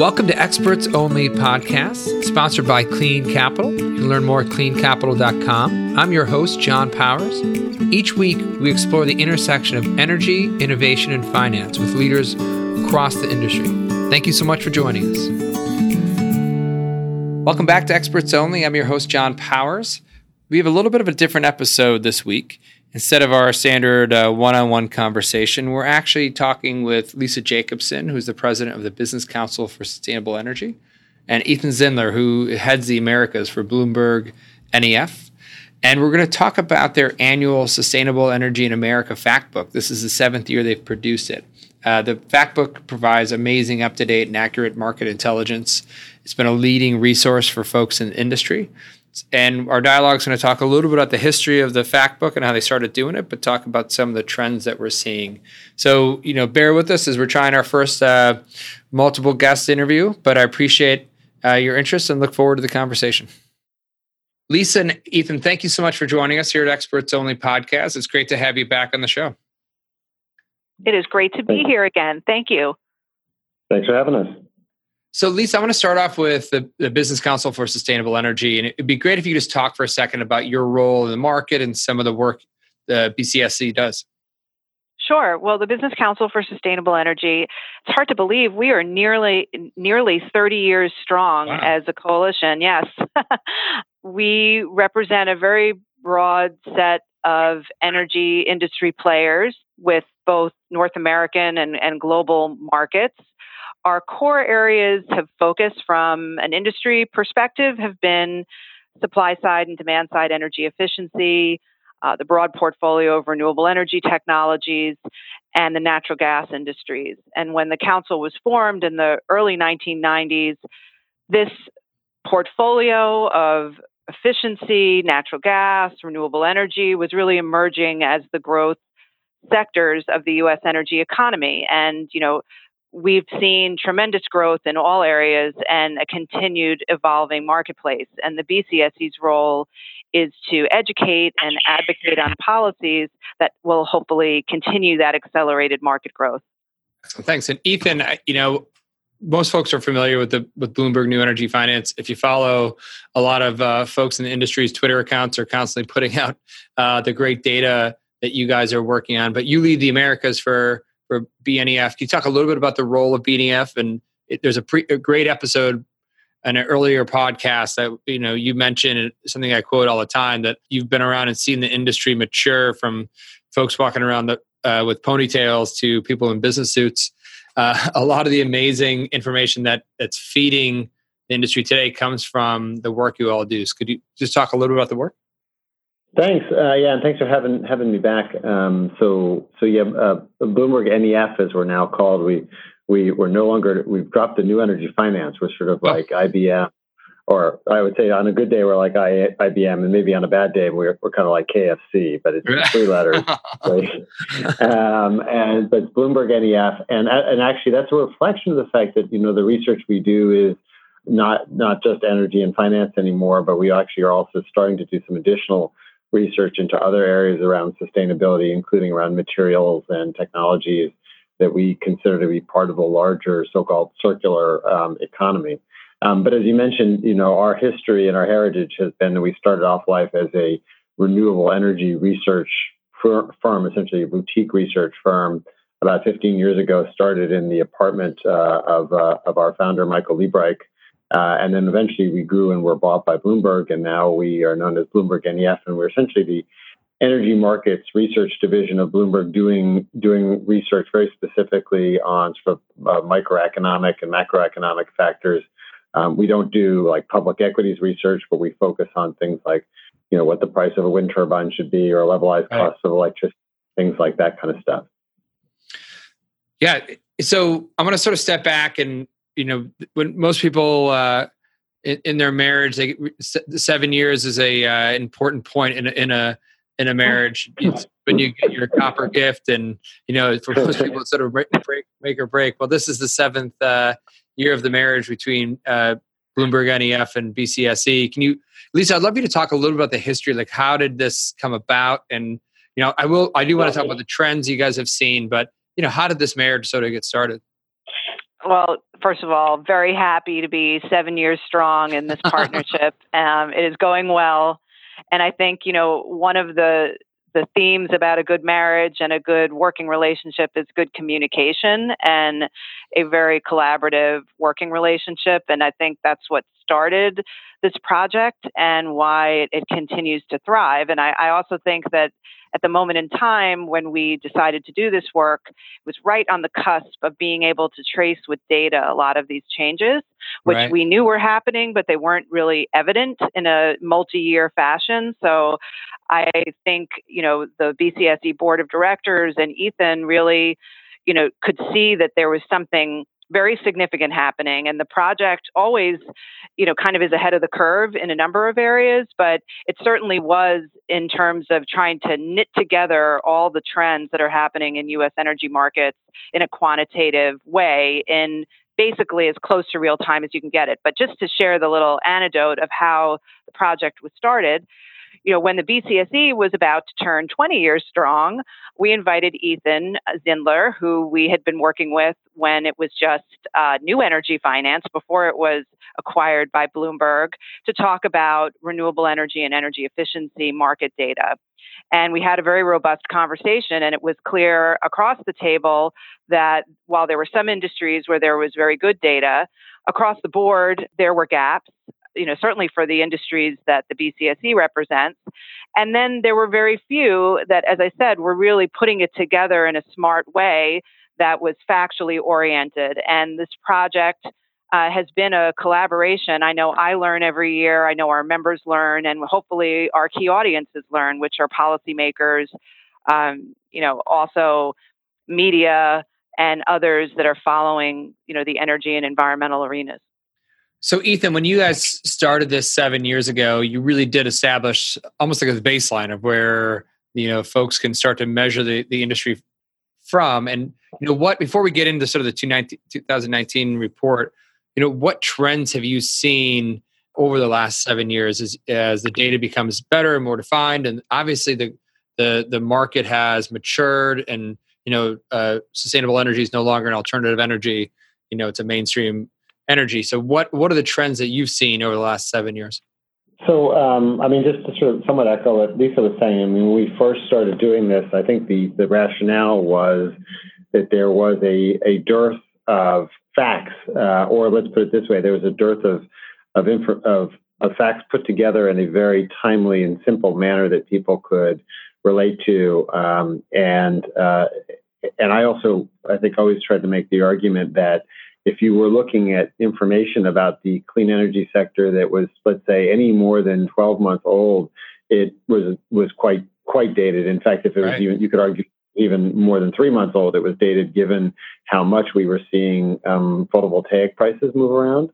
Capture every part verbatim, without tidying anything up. Welcome to Experts Only Podcast, sponsored by Clean Capital. You can learn more at clean capital dot com. I'm your host, John Powers. Each week, we explore the intersection of energy, innovation, and finance with leaders across the industry. Thank you so much for joining us. Welcome back to Experts Only. I'm your host, John Powers. We have a little bit of a different episode this week. Instead of our standard uh, one-on-one conversation, we're actually talking with Lisa Jacobson, who's the president of the Business Council for Sustainable Energy, and Ethan Zindler, who heads the Americas for Bloomberg N E F. And we're going to talk about their annual Sustainable Energy in America Factbook. This is the seventh year they've produced it. Uh, the Factbook provides amazing, up-to-date, and accurate market intelligence. It's been a leading resource for folks in industry. And our dialogue is going to talk a little bit about the history of the Factbook and how they started doing it, but talk about some of the trends that we're seeing. So, you know, bear with us as we're trying our first uh, multiple guest interview, but I appreciate uh, your interest and look forward to the conversation. Lisa and Ethan, thank you so much for joining us here at Experts Only Podcast. It's great to have you back on the show. It is great to be here again. Thank you. Thanks for having us. So, Lisa, I want to start off with the, the Business Council for Sustainable Energy, and it'd be great if you could just talk for a second about your role in the market and some of the work the B C S C does. Sure. Well, the Business Council for Sustainable Energy, it's hard to believe we are nearly nearly thirty years strong. Wow. As a coalition. Yes. We represent a very broad set of energy industry players with both North American and, and global markets. Our core areas have focused from an industry perspective have been supply side and demand side energy efficiency, uh, the broad portfolio of renewable energy technologies, and the natural gas industries. And when the council was formed in the early nineteen nineties, this portfolio of efficiency, natural gas, renewable energy was really emerging as the growth sectors of the U S energy economy. And, you know, we've seen tremendous growth in all areas and a continued evolving marketplace. And the B C S C's role is to educate and advocate on policies that will hopefully continue that accelerated market growth. Thanks. And Ethan, you know, most folks are familiar with the with Bloomberg New Energy Finance. If you follow a lot of uh, folks in the industry's Twitter accounts are constantly putting out uh, the great data that you guys are working on. But you lead the Americas for for B N E F. Can you talk a little bit about the role of B N E F? And it, there's a, pre, a great episode in an earlier podcast that you know you mentioned something I quote all the time, that you've been around and seen the industry mature from folks walking around the, uh, with ponytails to people in business suits. Uh, a lot of the amazing information that that's feeding the industry today comes from the work you all do. So could you just talk a little bit about the work? Thanks. Uh, yeah, and thanks for having having me back. Um, so so yeah, uh, Bloomberg N E F, as we're now called, we we we're no longer we've dropped the New Energy Finance. We're sort of like oh. I B M, or I would say on a good day we're like I, IBM, and maybe on a bad day we're we're kind of like K F C, but it's three letters. Right? Um, and but Bloomberg N E F, and and actually that's a reflection of the fact that you know the research we do is not not just energy and finance anymore, but we actually are also starting to do some additional research into other areas around sustainability, including around materials and technologies that we consider to be part of a larger so-called circular um, economy. Um, but as you mentioned, you know, our history and our heritage has been that we started off life as a renewable energy research fir- firm, essentially a boutique research firm. About fifteen years ago, started in the apartment uh, of uh, of our founder, Michael Liebreich. Uh, and then eventually we grew and were bought by Bloomberg, and now we are known as Bloomberg N E F, and we're essentially the energy markets research division of Bloomberg doing doing research very specifically on sort of uh, microeconomic and macroeconomic factors. Um, we don't do like public equities research, but we focus on things like, you know, what the price of a wind turbine should be or levelized right. costs of electricity, things like that kind of stuff. Yeah. So I'm going to sort of step back and, you know, when most people uh, in, in their marriage, they, seven years is a uh, important point in a, in a in a marriage. It's when you get your copper gift, and you know, for most people, it's sort of break, break, make or break. Well, this is the seventh uh, year of the marriage between uh, Bloomberg N E F and B C S C. Can you, Lisa? I'd love you to talk a little about the history. Like, how did this come about? And you know, I will. I do want to talk about the trends you guys have seen, but you know, how did this marriage sort of get started? Well, first of all, very happy to be seven years strong in this partnership. Um, it is going well. And I think, you know, one of the the themes about a good marriage and a good working relationship is good communication and a very collaborative working relationship. And I think that's what started this project and why it continues to thrive. And I, I also think that at the moment in time when we decided to do this work, it was right on the cusp of being able to trace with data a lot of these changes, which right. we knew were happening, but they weren't really evident in a multi-year fashion. So I think, you know, the B C S E board of directors and Ethan really, you know, could see that there was something very significant happening. And the project always, you know, kind of is ahead of the curve in a number of areas, but it certainly was in terms of trying to knit together all the trends that are happening in U S energy markets in a quantitative way in basically as close to real time as you can get it. But just to share the little anecdote of how the project was started, you know, when the B C S E was about to turn twenty years strong, we invited Ethan Zindler, who we had been working with when it was just uh, New Energy Finance, before it was acquired by Bloomberg, to talk about renewable energy and energy efficiency market data. And we had a very robust conversation, and it was clear across the table that while there were some industries where there was very good data, across the board, there were gaps. You know, certainly for the industries that the B C S E represents. And then there were very few that, as I said, were really putting it together in a smart way that was factually oriented. And this project uh, has been a collaboration. I know I learn every year. I know our members learn, and hopefully our key audiences learn, which are policymakers, um, you know, also media and others that are following, you know, the energy and environmental arenas. So, Ethan, when you guys started this seven years ago, you really did establish almost like a baseline of where, you know, folks can start to measure the, the industry from. And, you know, what, before we get into sort of the two thousand nineteen report, you know, what trends have you seen over the last seven years as, as the data becomes better and more defined? And obviously the, the, the market has matured and, you know, uh, sustainable energy is no longer an alternative energy. You know, it's a mainstream energy. So what, what are the trends that you've seen over the last seven years? So, um, I mean, just to sort of somewhat echo what Lisa was saying, I mean, when we first started doing this, I think the, the rationale was that there was a, a dearth of facts, uh, or let's put it this way, there was a dearth of of, inf- of of facts put together in a very timely and simple manner that people could relate to. Um, and uh, and I also, I think, always tried to make the argument that if you were looking at information about the clean energy sector that was, let's say, any more than twelve months old, it was was quite quite dated. In fact, if it was, right. even, you could argue even more than three months old, it was dated given how much we were seeing um, photovoltaic prices move around.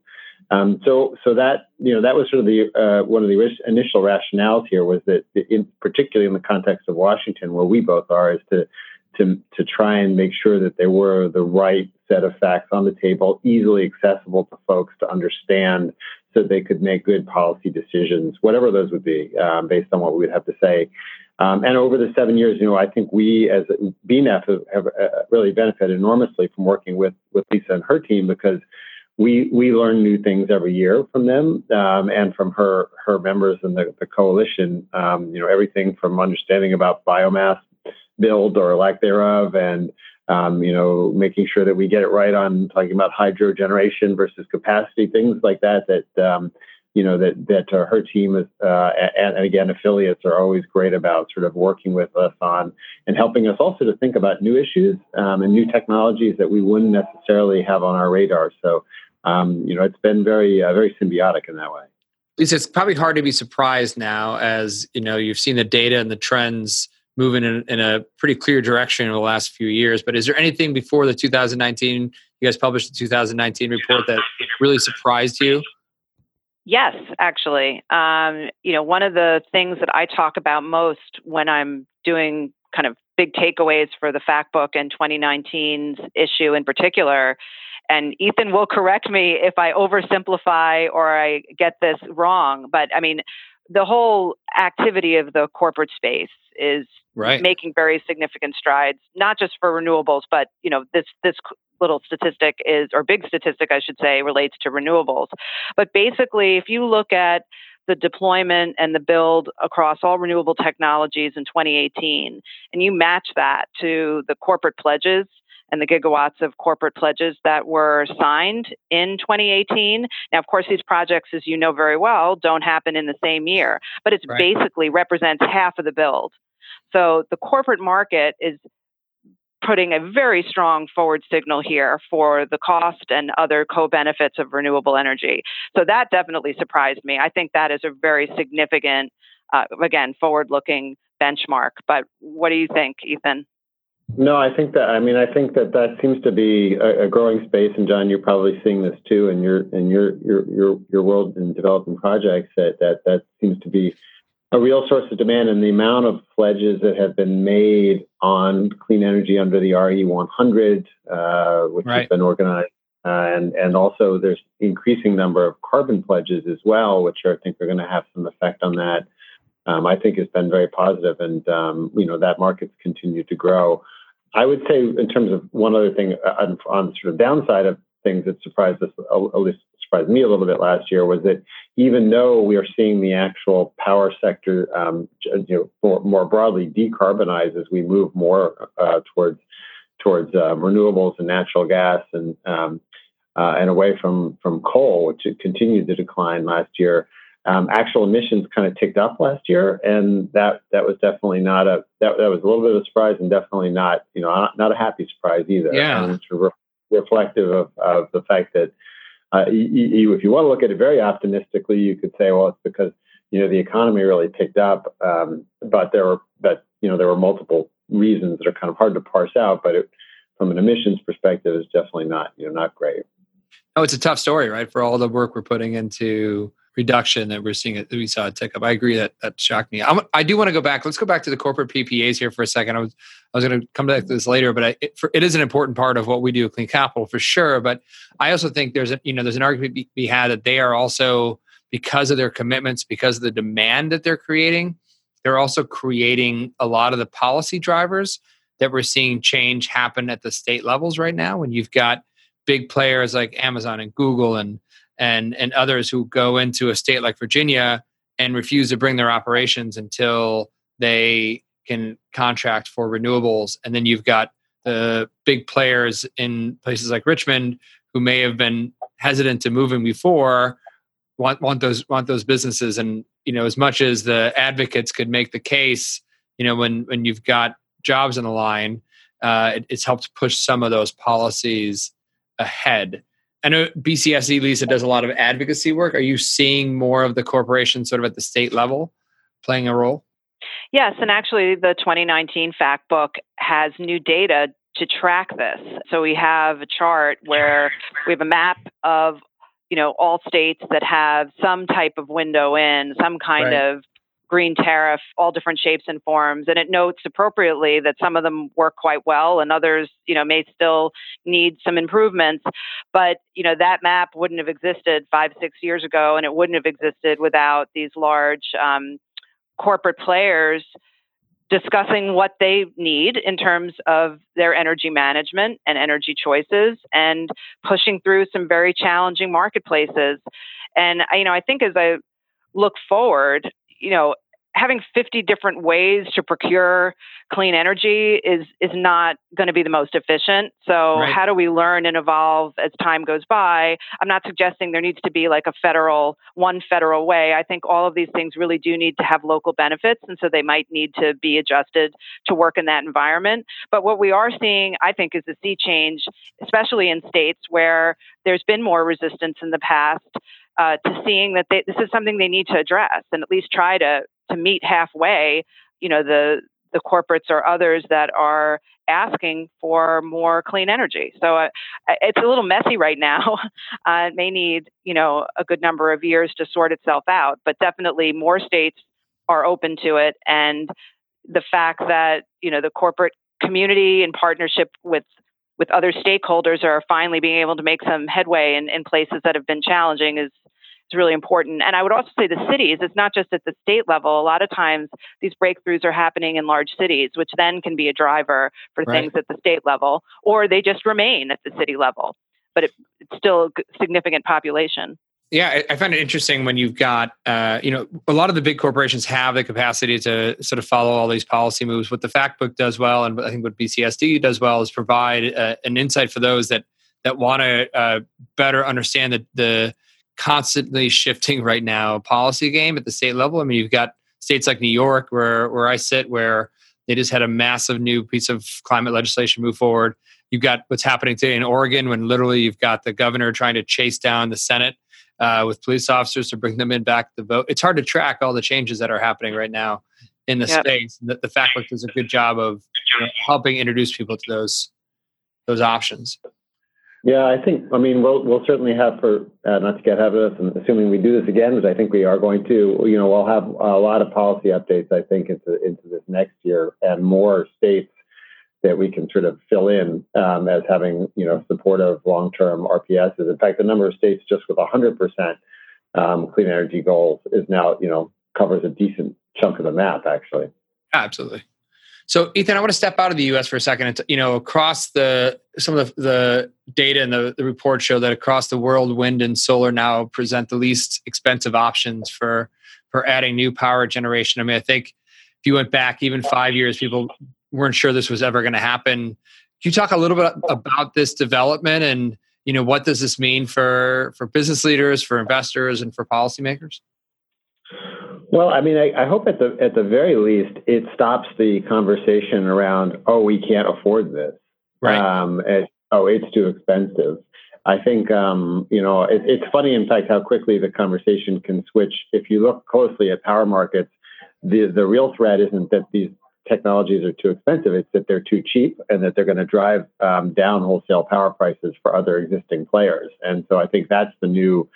Um, so, so that you know that was sort of the uh, one of the initial rationales here was that, in, particularly in the context of Washington, where we both are, is to. To, to try and make sure that there were the right set of facts on the table, easily accessible to folks to understand so they could make good policy decisions, whatever those would be, um, based on what we would have to say. Um, and over the seven years, you know, I think we as B N E F have, have uh, really benefited enormously from working with, with Lisa and her team, because we we learn new things every year from them um, and from her her members and the, the coalition, um, you know, everything from understanding about biomass build or lack thereof, and um, you know, making sure that we get it right on talking about hydro generation versus capacity, things like that. That um, you know, that that uh, her team is, uh, and, and again, affiliates are always great about sort of working with us on and helping us also to think about new issues um, and new technologies that we wouldn't necessarily have on our radar. So, um, you know, it's been very uh, very symbiotic in that way. Lisa, it's probably hard to be surprised now, as you know, you've seen the data and the trends moving in, in a pretty clear direction over the last few years. But is there anything before the two thousand nineteen, you guys published the two thousand nineteen report that really surprised you? Yes, actually. Um, you know, one of the things that I talk about most when I'm doing kind of big takeaways for the Factbook and twenty nineteen's issue in particular, and Ethan will correct me if I oversimplify or I get this wrong, but I mean, the whole activity of the corporate space is right. making very significant strides, not just for renewables, but you know, this this little statistic is, or big statistic, I should say, relates to renewables. But basically, if you look at the deployment and the build across all renewable technologies in twenty eighteen, and you match that to the corporate pledges and the gigawatts of corporate pledges that were signed in twenty eighteen. Now, of course, these projects, as you know very well, don't happen in the same year, but it's right. basically represents half of the build. So the corporate market is putting a very strong forward signal here for the cost and other co-benefits of renewable energy. So that definitely surprised me. I think that is a very significant, uh, again, forward-looking benchmark. But what do you think, Ethan? No, I think that, I mean, I think that that seems to be a, a growing space. And John, you're probably seeing this too in your in your your your, your world in developing projects, that, that that seems to be a real source of demand. And the amount of pledges that have been made on clean energy under the R E one hundred, uh, which right. has been organized, uh, and and also there's increasing number of carbon pledges as well, which I think are going to have some effect on that. Um, I think has been very positive, and um, you know, that market's continued to grow. I would say, in terms of one other thing on, on the sort of downside of things that surprised us, at least surprised me a little bit last year, was that even though we are seeing the actual power sector, um, you know, more, more broadly decarbonize as we move more uh, towards towards um, renewables and natural gas, and um, uh, and away from from coal, which continued to decline last year. Um, actual emissions kind of ticked up last year, and that, that was definitely not a that, that was a little bit of a surprise, and definitely not you know not, not a happy surprise either. Yeah, it's re- reflective of, of the fact that uh, you, you, if you want to look at it very optimistically, you could say, well, it's because you know the economy really picked up, um, but there were but you know there were multiple reasons that are kind of hard to parse out. But it, from an emissions perspective, it's definitely not you know not great. Oh, it's a tough story, right? For all the work we're putting into reduction that we're seeing, we saw a tick up. I agree that that shocked me. I'm, I do want to go back. Let's go back to the corporate P P As here for a second. I was I was going to come back to this later, but I, it, for, it is an important part of what we do at Clean Capital for sure. But I also think there's a, you know there's an argument to be had that they are also, because of their commitments, because of the demand that they're creating, they're also creating a lot of the policy drivers that we're seeing change happen at the state levels right now. When you've got big players like Amazon and Google and and and others who go into a state like Virginia and refuse to bring their operations until they can contract for renewables. And then you've got the big players in places like Richmond who may have been hesitant to moving before, want want those want those businesses. And you know, as much as the advocates could make the case, you know, when when you've got jobs on the line, uh, it, it's helped push some of those policies ahead. I know B C S E, Lisa, does a lot of advocacy work. Are you seeing more of the corporations sort of at the state level playing a role? Yes, and actually the twenty nineteen Factbook has new data to track this. So we have a chart where we have a map of, you know, all states that have some type of window in, some kind right. of green tariff, all different shapes and forms. And it notes appropriately that some of them work quite well and others, you know, may still need some improvements. But, you know, that map wouldn't have existed five, six years ago, and it wouldn't have existed without these large um, corporate players discussing what they need in terms of their energy management and energy choices and pushing through some very challenging marketplaces. And, you know, I think as I look forward, you know, having fifty different ways to procure clean energy is is not going to be the most efficient. So right. how do we learn and evolve as time goes by? I'm not suggesting there needs to be like a federal, one federal way. I think all of these things really do need to have local benefits. And so they might need to be adjusted to work in that environment. But what we are seeing, I think, is a sea change, especially in states where there's been more resistance in the past uh, to seeing that they, this is something they need to address and at least try to to meet halfway, you know, the the corporates or others that are asking for more clean energy. So uh, it's a little messy right now. Uh, it may need, you know, a good number of years to sort itself out, but definitely more states are open to it. And the fact that, you know, the corporate community in partnership with with other stakeholders are finally being able to make some headway in, in places that have been challenging is is really important. And I would also say the cities, it's not just at the state level. A lot of times these breakthroughs are happening in large cities, which then can be a driver for right. things at the state level, or they just remain at the city level, but it, it's still a significant population. Yeah, I find it interesting when you've got, uh, you know, a lot of the big corporations have the capacity to sort of follow all these policy moves. What the Factbook does well, and I think what B C S D does well, is provide uh, an insight for those that that want to uh, better understand the, the constantly shifting right now policy game at the state level. I mean, you've got states like New York, where where I sit, where they just had a massive new piece of climate legislation move forward. You've got what's happening today in Oregon, when literally you've got the governor trying to chase down the Senate Uh, with police officers to bring them in back the vote. It's hard to track all the changes that are happening right now in the yep. space. The, the Factbook does a good job of you know, helping introduce people to those those options. Yeah, I think, I mean, we'll we'll certainly have for, uh, not to get ahead of us, and assuming we do this again, but I think we are going to, you know, we'll have a lot of policy updates, I think, into, into this next year, and more states that we can sort of fill in um, as having, you know, supportive long-term R P Ss. In fact, the number of states just with one hundred percent um, clean energy goals is now, you know, covers a decent chunk of the map, actually. Absolutely. So, Ethan, I want to step out of the U S for a second. And t- you know, across the, some of the, the data and the, the reports show that across the world, wind and solar now present the least expensive options for, for adding new power generation. I mean, I think if you went back even five years, people weren't sure this was ever going to happen. Can you talk a little bit about this development, and you know, what does this mean for, for business leaders, for investors, and for policymakers? Well, I mean, I, I hope at the at the very least it stops the conversation around, oh, we can't afford this, right? Um, it, oh, it's too expensive. I think um, you know, it, it's funny, in fact, how quickly the conversation can switch. If you look closely at power markets, the the real threat isn't that these technologies are too expensive. It's that they're too cheap, and that they're going to drive um, down wholesale power prices for other existing players. And so I think that's the new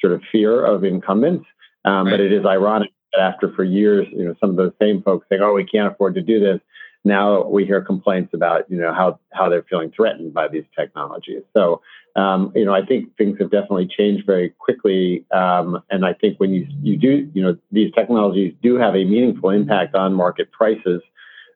sort of fear of incumbents. Um, right. But it is ironic that after for years, you know, some of those same folks saying, oh, we can't afford to do this, now we hear complaints about, you know, how, how they're feeling threatened by these technologies. So, um, you know, I think things have definitely changed very quickly. Um, and I think when you, you do, you know, these technologies do have a meaningful impact on market prices.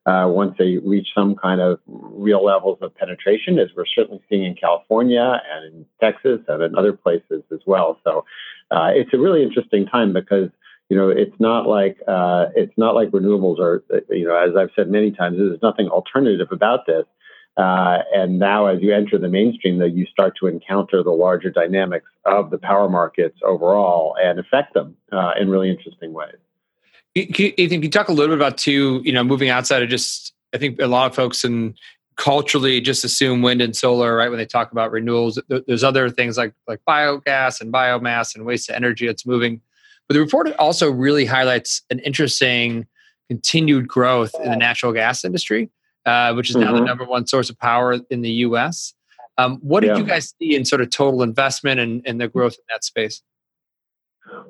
Uh, once they reach some kind of real levels of penetration, as we're certainly seeing in California and in Texas and in other places as well. So uh, it's a really interesting time, because you know, it's not like uh, it's not like renewables are, you know, as I've said many times, there's nothing alternative about this. Uh, and now, as you enter the mainstream, that you start to encounter the larger dynamics of the power markets overall and affect them uh, in really interesting ways. Ethan, can you talk a little bit about, too, you know, moving outside of just, I think a lot of folks in culturally just assume wind and solar, right? When they talk about renewals, there's other things like like biogas and biomass and waste to energy that's moving. But the report also really highlights an interesting continued growth in the natural gas industry, uh, which is now mm-hmm. the number one source of power in the U S. Um, what did yeah. you guys see in sort of total investment and, and the growth in that space?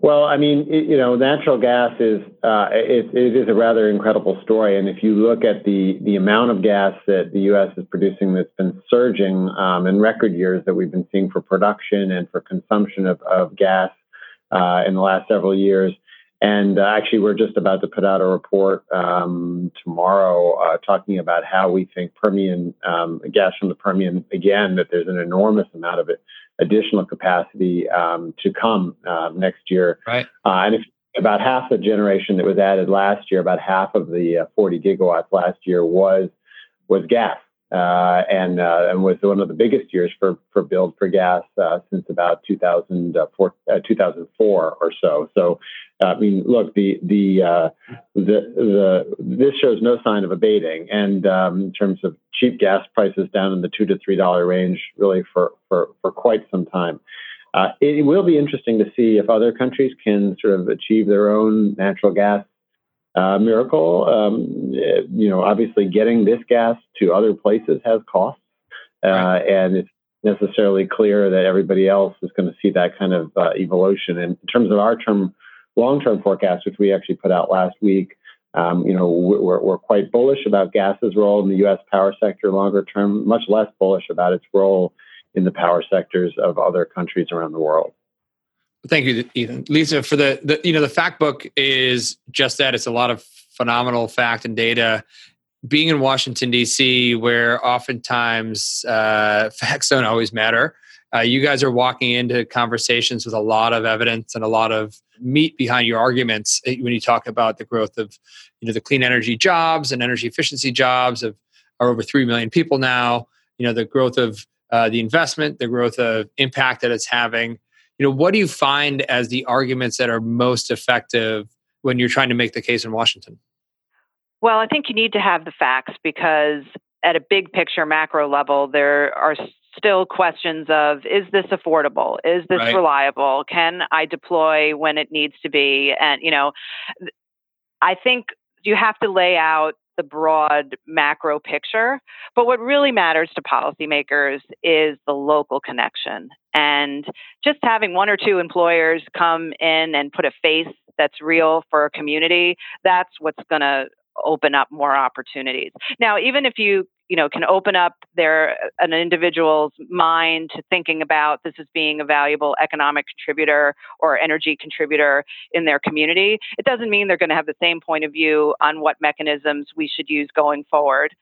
Well, I mean, it, you know, natural gas is uh, it, it is a rather incredible story. And if you look at the the amount of gas that the U S is producing, that's been surging um, in record years that we've been seeing for production and for consumption of, of gas uh, in the last several years. And uh, actually, we're just about to put out a report um, tomorrow uh, talking about how we think Permian um, gas from the Permian, again, that there's an enormous amount of it. Additional capacity um, to come uh, next year. Right. Uh, and if about half the generation that was added last year, about half of the uh, forty gigawatts last year was was gas, uh, and uh, and was one of the biggest years for for build for gas uh, since about two thousand four or so. So, uh, I mean, look, the the, uh, the the this shows no sign of abating, and um, in terms of cheap gas prices down in the two to three dollar range, really for, for, for quite some time. Uh, it will be interesting to see if other countries can sort of achieve their own natural gas uh, miracle. Um, you know, obviously, getting this gas to other places has costs, uh, right. and it's necessarily clear that everybody else is going to see that kind of uh, evolution. And in terms of our term long-term forecast, which we actually put out last week. Um, you know, we're, we're quite bullish about gas's role in the U S power sector longer term, much less bullish about its role in the power sectors of other countries around the world. Thank you, Ethan. Lisa, for the, the you know, the fact book is just that. It's a lot of phenomenal fact and data. Being in Washington, D C, where oftentimes uh, facts don't always matter, uh, you guys are walking into conversations with a lot of evidence and a lot of meat behind your arguments when you talk about the growth of, you know, the clean energy jobs and energy efficiency jobs of are over three million people now, you know, the growth of uh, the investment, the growth of impact that it's having. You know, what do you find as the arguments that are most effective when you're trying to make the case in Washington? Well, I think you need to have the facts, because at a big picture, macro level, there are still questions of, is this affordable? Is this right. reliable? Can I deploy when it needs to be? And, you know, I think you have to lay out the broad macro picture. But what really matters to policymakers is the local connection. And just having one or two employers come in and put a face that's real for a community, that's what's going to open up more opportunities. Now, even if you, you know, can open up their an individual's mind to thinking about this as being a valuable economic contributor or energy contributor in their community, it doesn't mean they're going to have the same point of view on what mechanisms we should use going forward.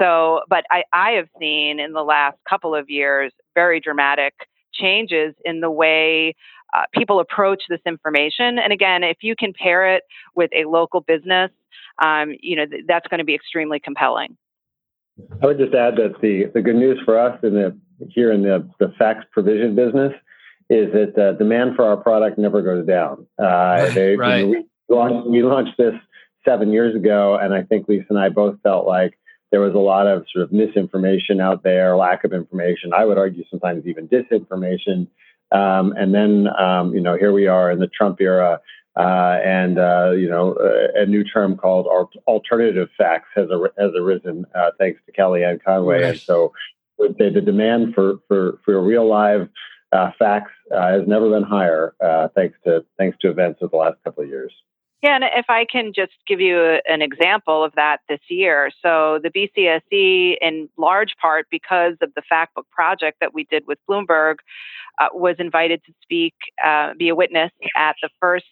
So, but I, I have seen in the last couple of years very dramatic changes in the way uh, people approach this information. And again, if you can pair it with a local business, um, you know, th- that's going to be extremely compelling. I would just add that the, the good news for us in the here in the, the fax provision business is that the demand for our product never goes down. Uh, they, right. we, launched, we launched this seven years ago, and I think Lisa and I both felt like there was a lot of sort of misinformation out there, lack of information. I would argue sometimes even disinformation. Um, and then, um, you know, here we are in the Trump era. Uh, and, uh, you know, uh, a new term called alternative facts has, ar- has arisen, uh, thanks to Kellyanne Conway. Nice. And so the, the demand for, for, for real live uh, facts uh, has never been higher, uh, thanks to thanks to events of the last couple of years. Yeah, and if I can just give you a, an example of that this year. So the B C S E, in large part because of the Factbook project that we did with Bloomberg, uh, was invited to speak, uh, be a witness at the first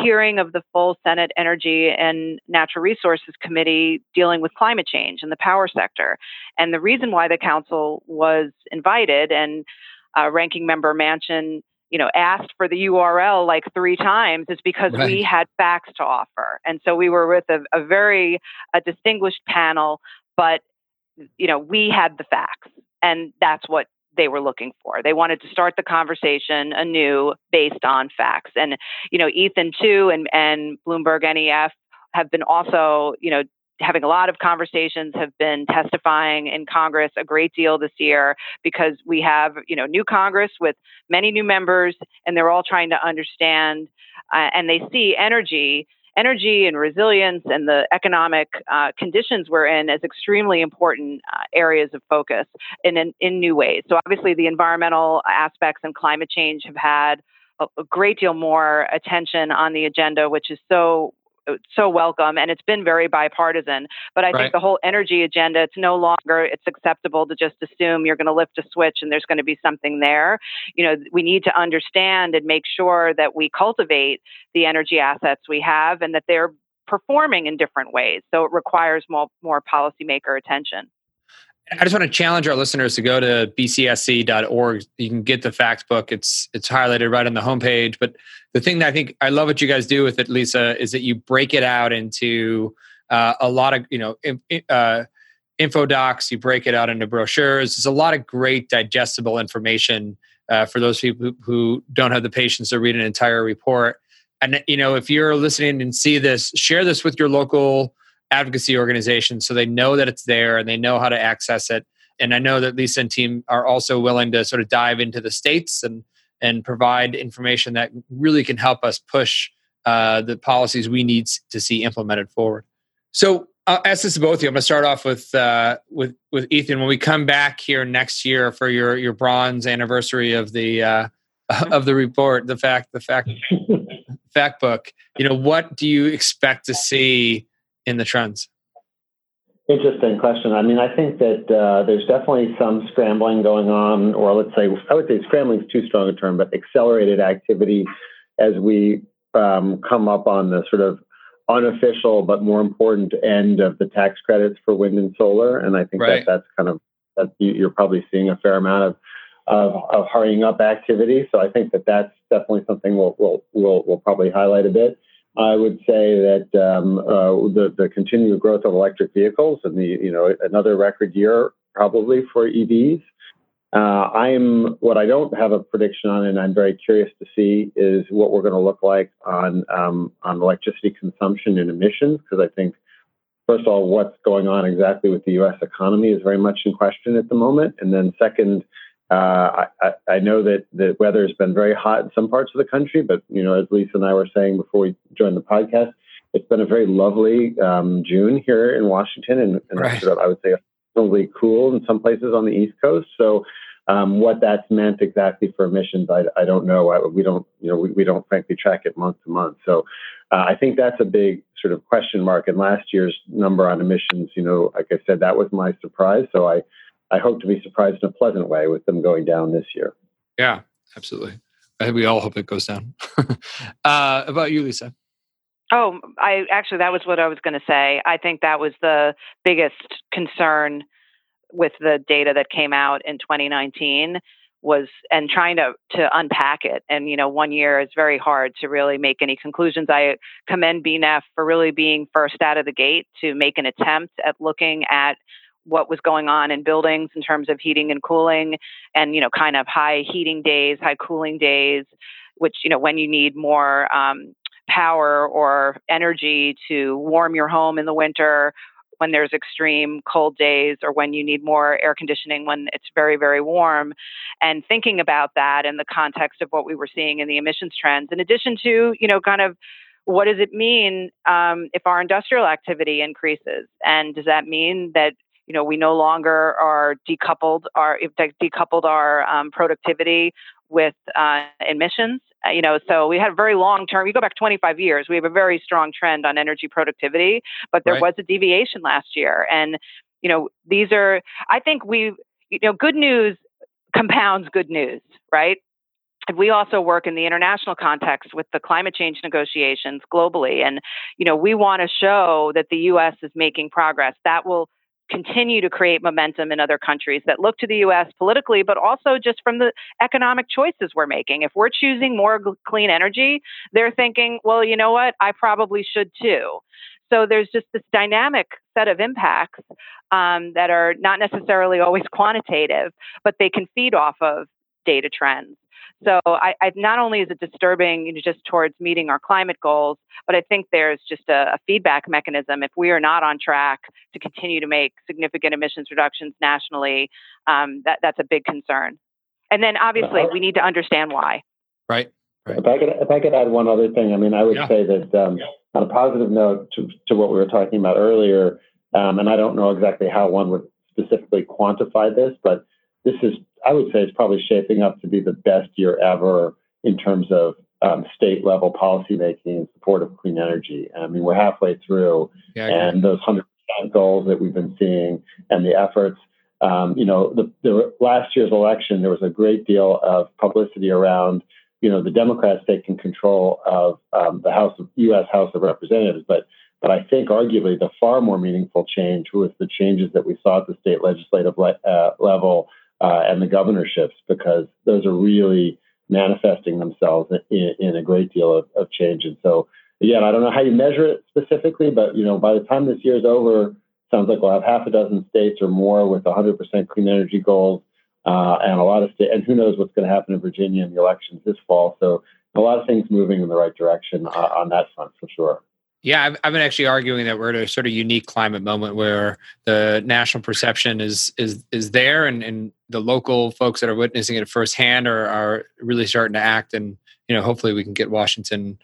hearing of the full Senate Energy and Natural Resources Committee dealing with climate change in the power sector. And the reason why the council was invited, and uh, Ranking Member Manchin you know, asked for the U R L like three times, is because right. we had facts to offer. And so we were with a, a very a distinguished panel, but, you know, we had the facts, and that's what they were looking for. They wanted to start the conversation anew based on facts. And, you know, Ethan too, and, and Bloomberg N E F have been also, you know, having a lot of conversations, have been testifying in Congress a great deal this year, because we have, you know, new Congress with many new members, and they're all trying to understand, uh, and they see energy, energy and resilience and the economic uh, conditions we're in as extremely important uh, areas of focus in, in in new ways. So obviously the environmental aspects and climate change have had a, a great deal more attention on the agenda, which is so so welcome. And it's been very bipartisan, but I right. think the whole energy agenda, it's no longer, it's acceptable to just assume you're going to lift a switch and there's going to be something there. You know, we need to understand and make sure that we cultivate the energy assets we have and that they're performing in different ways. So it requires more, more policymaker attention. I just want to challenge our listeners to go to b c s c dot org. You can get the Factbook. It's it's highlighted right on the homepage. But the thing that I think I love what you guys do with it, Lisa, is that you break it out into uh, a lot of, you know, in, uh, info docs. You break it out into brochures. There's a lot of great digestible information uh, for those people who don't have the patience to read an entire report. And, you know, if you're listening and see this, share this with your local advocacy organizations so they know that it's there and they know how to access it. And I know that Lisa and team are also willing to sort of dive into the states and and provide information that really can help us push uh, the policies we need to see implemented forward. So I'll ask this to both of you. I'm going to start off with uh, with with Ethan. When we come back here next year for your your bronze anniversary of the uh, of the report, the fact the fact fact book, you know, what do you expect to see in the trends? Interesting question. I mean, I think that uh, there's definitely some scrambling going on, or let's say, I would say scrambling is too strong a term, but accelerated activity as we um, come up on the sort of unofficial, but more important end of the tax credits for wind and solar. And I think right. that that's kind of, that you're probably seeing a fair amount of, of, of hurrying up activity. So I think that that's definitely something we'll, we'll, we'll, we'll probably highlight a bit. I would say that um, uh, the, the continued growth of electric vehicles and the, you know, another record year probably for E Vs. Uh, I'm what I don't have a prediction on, and I'm very curious to see is what we're going to look like on um, on electricity consumption and emissions, because I think, first of all, what's going on exactly with the U S economy is very much in question at the moment. And then second, uh, I, I know that the weather has been very hot in some parts of the country, but, you know, as Lisa and I were saying before we joined the podcast, it's been a very lovely um, June here in Washington, and, and right. sort of, I would say, really cool in some places on the East Coast. So um, what that's meant exactly for emissions, I, I don't know. I, we don't, you know, we, we don't frankly track it month to month. So uh, I think that's a big sort of question mark. And last year's number on emissions, you know, like I said, that was my surprise. So I, I hope to be surprised in a pleasant way with them going down this year. Yeah, absolutely. I think we all hope it goes down. uh, about you, Lisa? Oh, I actually, that was what I was going to say. I think that was the biggest concern with the data that came out in twenty nineteen was, and trying to, to unpack it. And, you know, one year is very hard to really make any conclusions. I commend B N E F for really being first out of the gate to make an attempt at looking at what was going on in buildings in terms of heating and cooling and, you know, kind of high heating days, high cooling days, which, you know, when you need more, um, power or energy to warm your home in the winter, when there's extreme cold days, or when you need more air conditioning when it's very, very warm. And thinking about that in the context of what we were seeing in the emissions trends, in addition to, you know, kind of what does it mean um, if our industrial activity increases? And does that mean that, you know, we no longer are decoupled, our, decoupled our um, productivity with uh, emissions? You know, so we had a very long term. We go back twenty-five years. We have a very strong trend on energy productivity, but there right. was a deviation last year. And, you know, these are, I think we, you know, good news compounds good news, right? And we also work in the international context with the climate change negotiations globally. And, you know, we want to show that the U S is making progress. That will continue to create momentum in other countries that look to the U S politically, but also just from the economic choices we're making. If we're choosing more g- clean energy, they're thinking, well, you know what? I probably should too. So there's just this dynamic set of impacts um, that are not necessarily always quantitative, but they can feed off of data trends. So I, I not only is it disturbing, you know, just towards meeting our climate goals, but I think there's just a, a feedback mechanism. If we are not on track to continue to make significant emissions reductions nationally, um, that, that's a big concern. And then obviously we need to understand why. Right. Right. If I could, if I could add one other thing, I mean, I would yeah. say that um, yeah. on a positive note to, to what we were talking about earlier, um, and I don't know exactly how one would specifically quantify this, but this is, I would say, it's probably shaping up to be the best year ever in terms of um, state-level policymaking in support of clean energy. I mean, we're halfway through, yeah, and those one hundred percent goals that we've been seeing and the efforts, um, you know, the, the last year's election, there was a great deal of publicity around, you know, the Democrats taking control of um, the House of, U S House of Representatives, but But I think arguably the far more meaningful change was the changes that we saw at the state legislative le- uh, level Uh, and the governorships, because those are really manifesting themselves in, in a great deal of, of change. And so, again, I don't know how you measure it specifically, but, you know, by the time this year's over, sounds like we'll have half a dozen states or more with one hundred percent clean energy goals, uh, and a lot of states. And who knows what's going to happen in Virginia in the elections this fall. So a lot of things moving in the right direction uh, on that front for sure. Yeah, I've, I've been actually arguing that we're at a sort of unique climate moment where the national perception is is is there, and, and the local folks that are witnessing it firsthand are are really starting to act. And, you know, hopefully we can get Washington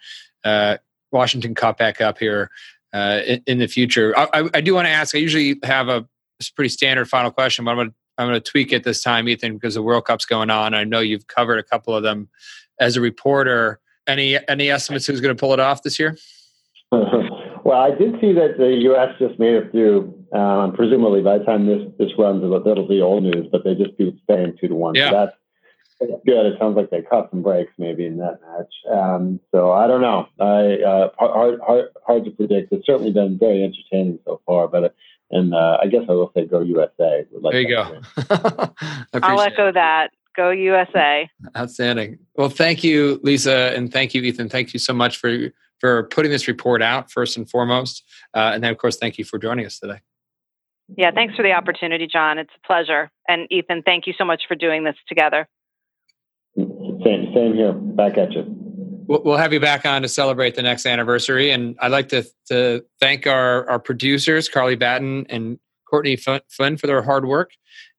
uh, Washington caught back up here uh, in, in the future. I, I, I do want to ask. I usually have a pretty standard final question, but I'm going to I'm going to tweak it this time, Ethan, because the World Cup's going on. I know you've covered a couple of them as a reporter. Any any estimates who's going to pull it off this year? Well, I did see that the U S just made it through. Um, presumably, by the time this, this runs, it'll be old news, but they just keep staying two to one. Yeah. So that's, that's good. It sounds like they cut some breaks maybe in that match. Um, so I don't know. I uh, hard, hard hard to predict. It's certainly been very entertaining so far, but. Uh, And uh, I guess I will say go U S A. Like there you go. I'll echo it. that. Go U S A. Outstanding. Well, thank you, Lisa. And thank you, Ethan. Thank you so much for, for putting this report out first and foremost. Uh, and then, of course, thank you for joining us today. Yeah, thanks for the opportunity, John. It's a pleasure. And Ethan, thank you so much for doing this together. Same, same here. Back at you. We'll have you back on to celebrate the next anniversary. And I'd like to, to thank our, our producers, Carly Batten and Courtney Flynn, for their hard work.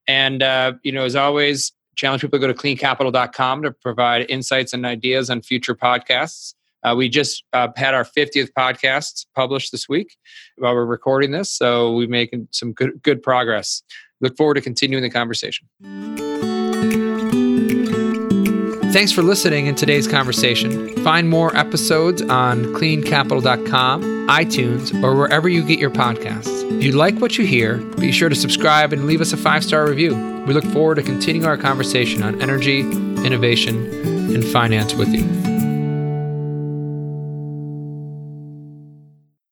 And, uh, you know, as always, challenge people to go to clean capital dot com to provide insights and ideas on future podcasts. Uh, we just uh, had our fiftieth podcast published this week while we're recording this. So we're making some good, good progress. Look forward to continuing the conversation. Thanks for listening in today's conversation. Find more episodes on clean capital dot com, iTunes, or wherever you get your podcasts. If you like what you hear, be sure to subscribe and leave us a five-star review. We look forward to continuing our conversation on energy, innovation, and finance with you.